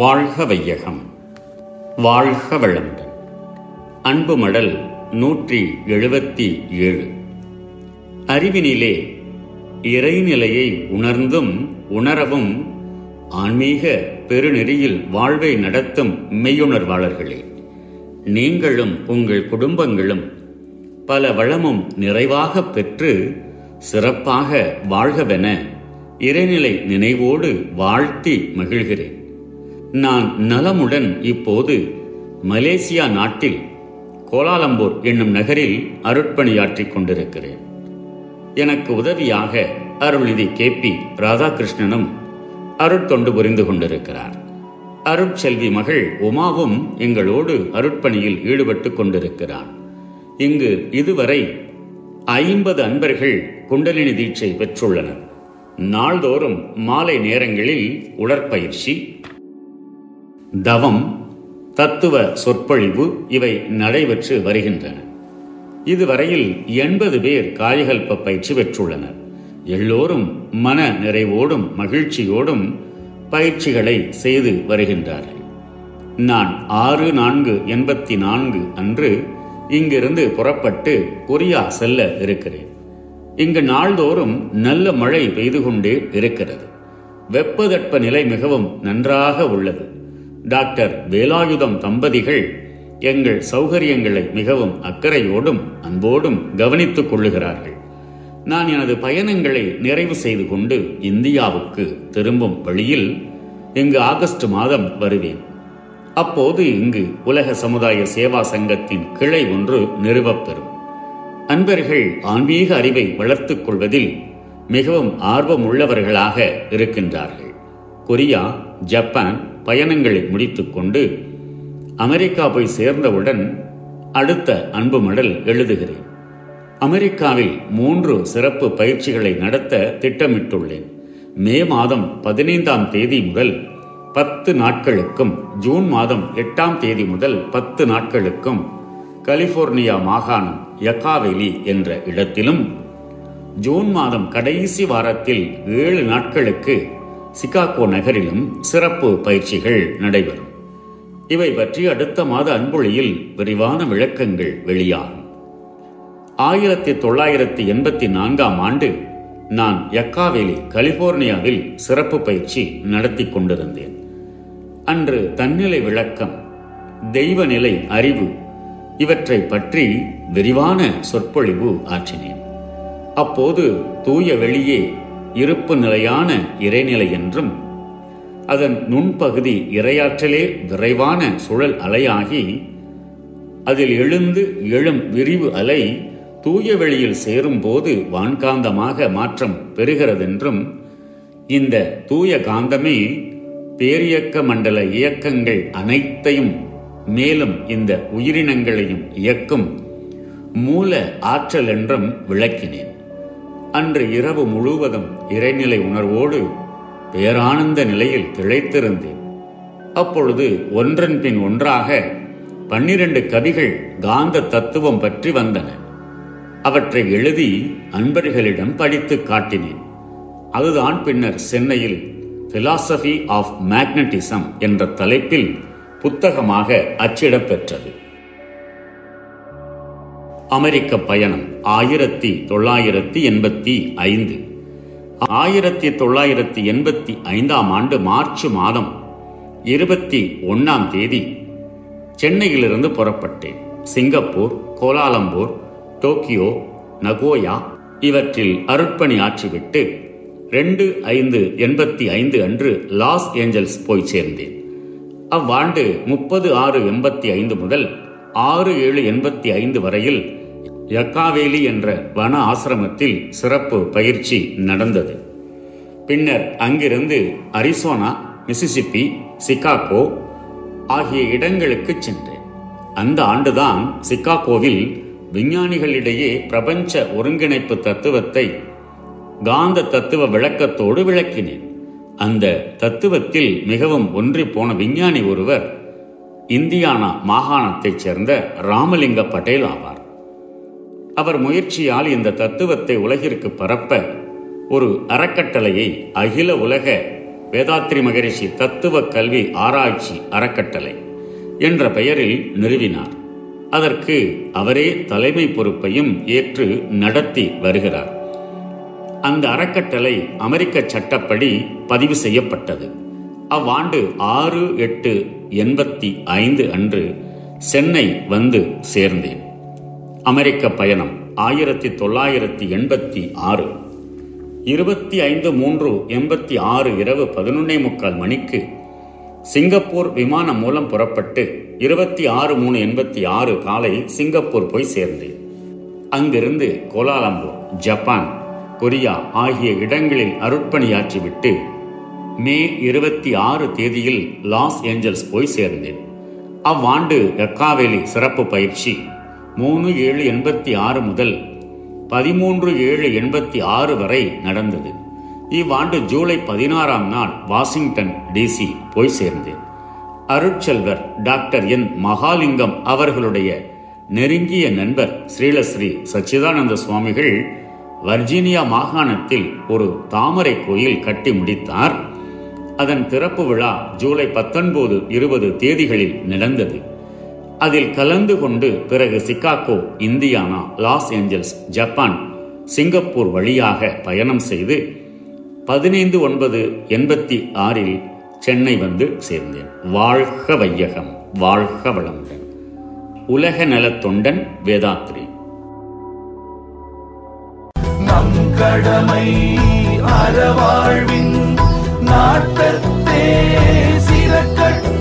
வாழ்க வையகம், வாழ்க வளமுடன். அன்பு மடல் 177. அறிவினிலே இறைநிலையை உணர்ந்தும் உணரவும் ஆன்மீக பெருநெறியில் வாழ்வை நடத்தும் மெய்யுணர்வாளர்களே, நீங்களும் உங்கள் குடும்பங்களும் பல வளமும் நிறைவாக பெற்று சிறப்பாக வாழ்கவென இறைநிலை நினைவோடு வாழ்த்தி மகிழ்கிறேன். நான் நலமுடன் இப்போது மலேசியா நாட்டில் கோலாலம்பூர் என்னும் நகரில் அருட்பணியாற்றிக் கொண்டிருக்கிறேன். எனக்கு உதவியாக அருள்நிதி KP ராதாகிருஷ்ணனும் அருட்தொண்டு புரிந்து கொண்டிருக்கிறார். அருட்செல்வி மகள் உமாவும் எங்களோடு அருட்பணியில் ஈடுபட்டு கொண்டிருக்கிறார். இங்கு இதுவரை 50 அன்பர்கள் குண்டலினி தீட்சை பெற்றுள்ளனர். நாள்தோறும் மாலை நேரங்களில் உடற்பயிற்சி, தவம், தத்துவ சொற்பொழிவு இவை நடைபெற்று வருகின்றன. இதுவரையில் 80 பேர் காயகல்ப பயிற்சி பெற்றுள்ளனர். எல்லோரும் மன நிறைவோடும் மகிழ்ச்சியோடும் பயிற்சிகளை செய்து வருகின்றார்கள். நான் 6/4/84 அன்று இங்கிருந்து புறப்பட்டு கொரியா செல்ல இருக்கிறேன். இங்கு நாள்தோறும் நல்ல மழை பெய்து கொண்டே இருக்கிறது. வெப்பதட்ப நிலை மிகவும் நன்றாக உள்ளது. டாக்டர் வேலாயுதம் தம்பதிகள் எங்கள் சௌகரியங்களை மிகவும் அக்கறையோடும் அன்போடும் கவனித்துக் கொள்ளுகிறார்கள். நான் எனது பயணங்களை நிறைவு செய்து கொண்டு இந்தியாவுக்கு திரும்பும் வழியில் இங்கு ஆகஸ்ட் மாதம் வருவேன். அப்போது இங்கு உலக சமுதாய சேவா சங்கத்தின் கிளை ஒன்று நிறுவப்பெறும். அன்பர்கள் ஆன்மீக அறிவை வளர்த்துக் கொள்வதில் மிகவும் ஆர்வம் உள்ளவர்களாக இருக்கின்றார்கள். கொரியா, ஜப்பான் பயணங்களை முடித்துக்கொண்டு அமெரிக்கா போய் சேர்ந்தவுடன் அடுத்த அன்பு மடல் எழுதுகிறேன். அமெரிக்காவில் 3 சிறப்பு பயிற்சிகளை நடத்த திட்டமிட்டுள்ளேன். மே மாதம் 15ஆம் தேதி முதல் 10 நாட்களுக்கும் ஜூன் மாதம் 8ஆம் தேதி முதல் 10 நாட்களுக்கும் கலிபோர்னியா மாகாணம் யக்காவெலி என்ற இடத்திலும், ஜூன் மாதம் கடைசி வாரத்தில் 7 நாட்களுக்கு சிகாகோ நகரிலும் சிறப்பு பயிற்சிகள் நடைபெறும். இவை பற்றி அடுத்த மாத அன்பொழியில் விரிவான விளக்கங்கள் வெளியாகும். 1984ஆம் ஆண்டு நான் யக்காவெலி கலிபோர்னியாவில் சிறப்பு பயிற்சி நடத்தி கொண்டிருந்தேன். அன்று தன்னிலை விளக்கம், தெய்வநிலை அறிவு இவற்றை பற்றி விரிவான சொற்பொழிவு ஆற்றினேன். அப்போது தூய வெளியே இருப்பு நிலையான இறைநிலை என்றும் அதன் நுண்பகுதி இறையாற்றலே விரைவான சுழல் அலையாகி அதில் எழுந்து எழும் விரிவு அலை தூய வெளியில் சேரும்போது வான்காந்தமாக மாற்றம் பெறுகிறதென்றும் இந்த தூய காந்தமே பேரியக்க மண்டல இயக்கங்கள் அனைத்தையும் மேலும் இந்த உயிரினங்களையும் இயக்கும் மூல ஆற்றல் என்றும் விளக்கினேன். அன்று இரவு முழுவதும் இறைநிலை உணர்வோடு பேரானந்த நிலையில் திளைத்திருந்தேன். அப்பொழுது ஒன்றன் பின் ஒன்றாக 12 கவிகள் காந்த தத்துவம் பற்றி வந்தன. அவற்றை எழுதி அன்பர்களிடம் படித்து காட்டினேன். அதுதான் பின்னர் சென்னையில் Philosophy of Magnetism என்ற தலைப்பில் புத்தகமாக அச்சிடப்பெற்றது. அமெரிக்க பயணம் 1985. 1985ஆம் ஆண்டு மார்ச் மாதம் 21ஆம் தேதி சென்னையிலிருந்து புறப்பட்டேன். சிங்கப்பூர், கோலாலம்பூர், டோக்கியோ, நகோயா இவற்றில் அருட்பணி ஆற்றிவிட்டு 2/5/85 அன்று லாஸ் ஏஞ்சல்ஸ் போய் சேர்ந்தேன். அவ்வாண்டு 30/6/85 முதல் 6/7/85 வரையில் யக்காவேலி என்ற வன ஆசிரமத்தில் சிறப்பு பயிற்சி நடந்தது. பின்னர் அங்கிருந்து அரிசோனா, மிசிசிப்பி, சிகாகோ ஆகிய இடங்களுக்கு சென்றேன். அந்த ஆண்டுதான் சிகாகோவில் விஞ்ஞானிகளிடையே பிரபஞ்ச ஒருங்கிணைப்பு தத்துவத்தை காந்த தத்துவ விளக்கத்தோடு விளக்கினேன். அந்த தத்துவத்தில் மிகவும் ஒன்றி போன விஞ்ஞானி ஒருவர் இந்தியானா மாகாணத்தைச் சேர்ந்த ராமலிங்க பட்டேல் ஆவார். அவர் முயற்சியால் இந்த தத்துவத்தை உலகிற்கு பரப்ப ஒரு அறக்கட்டளையை அகில உலக வேதாத்திரி மகரிஷி தத்துவ கல்வி ஆராய்ச்சி அறக்கட்டளை என்ற பெயரில் நிறுவினார். அதற்கு அவரே தலைமை பொறுப்பையும் ஏற்று நடத்தி வருகிறார். அந்த அறக்கட்டளை அமெரிக்க சட்டப்படி பதிவு செய்யப்பட்டது. அவ்வாண்டு 6/8/85 அன்று சென்னை வந்து சேர்ந்தேன். அமெரிக்க பயணம் 1986 25/3/86 இரவு 11:45 மணிக்கு சிங்கப்பூர் விமானம் மூலம் புறப்பட்டு 26/3/86 காலை சிங்கப்பூர் போய் சேர்ந்தேன். அங்கிருந்து கோலாலம்பூர், ஜப்பான், கொரியா ஆகிய இடங்களில் அருட்பணியாற்றிவிட்டு மே 26 தேதியில் லாஸ் ஏஞ்சல்ஸ் போய் சேர்ந்தேன். அவ்வாண்டு எக்காவேலி சிறப்பு பயிற்சி 3/7/86 முதல் 13/7/86 வரை நடந்தது. இவ்வாண்டு ஜூலை 16ஆம் நாள் வாஷிங்டன் DC போய் சேர்ந்தேன். அருட்செல்வர் டாக்டர் என் மகாலிங்கம் அவர்களுடைய நெருங்கிய நண்பர் ஸ்ரீலஸ்ரீ சச்சிதானந்த சுவாமிகள் வர்ஜீனியா மாகாணத்தில் ஒரு தாமரை கோயில் கட்டி முடித்தார். அதன் திறப்பு விழா ஜூலை 19, 20 தேதிகளில் நடந்தது. அதில் கலந்து கொண்டு பிறகு Chicago, Indiana, Los Angeles, Japan, Singapore வழியாக பயணம் செய்து 15/9/86 சென்னை வந்து சேர்ந்தேன். வாழ்க வையகம், வாழ்க வளமுடன். உலக நலத்தொண்டன் வேதாத்திரி. நம் கடமை அறவாழ்வின் நாட்டத்தே சிறக்கட்டும்.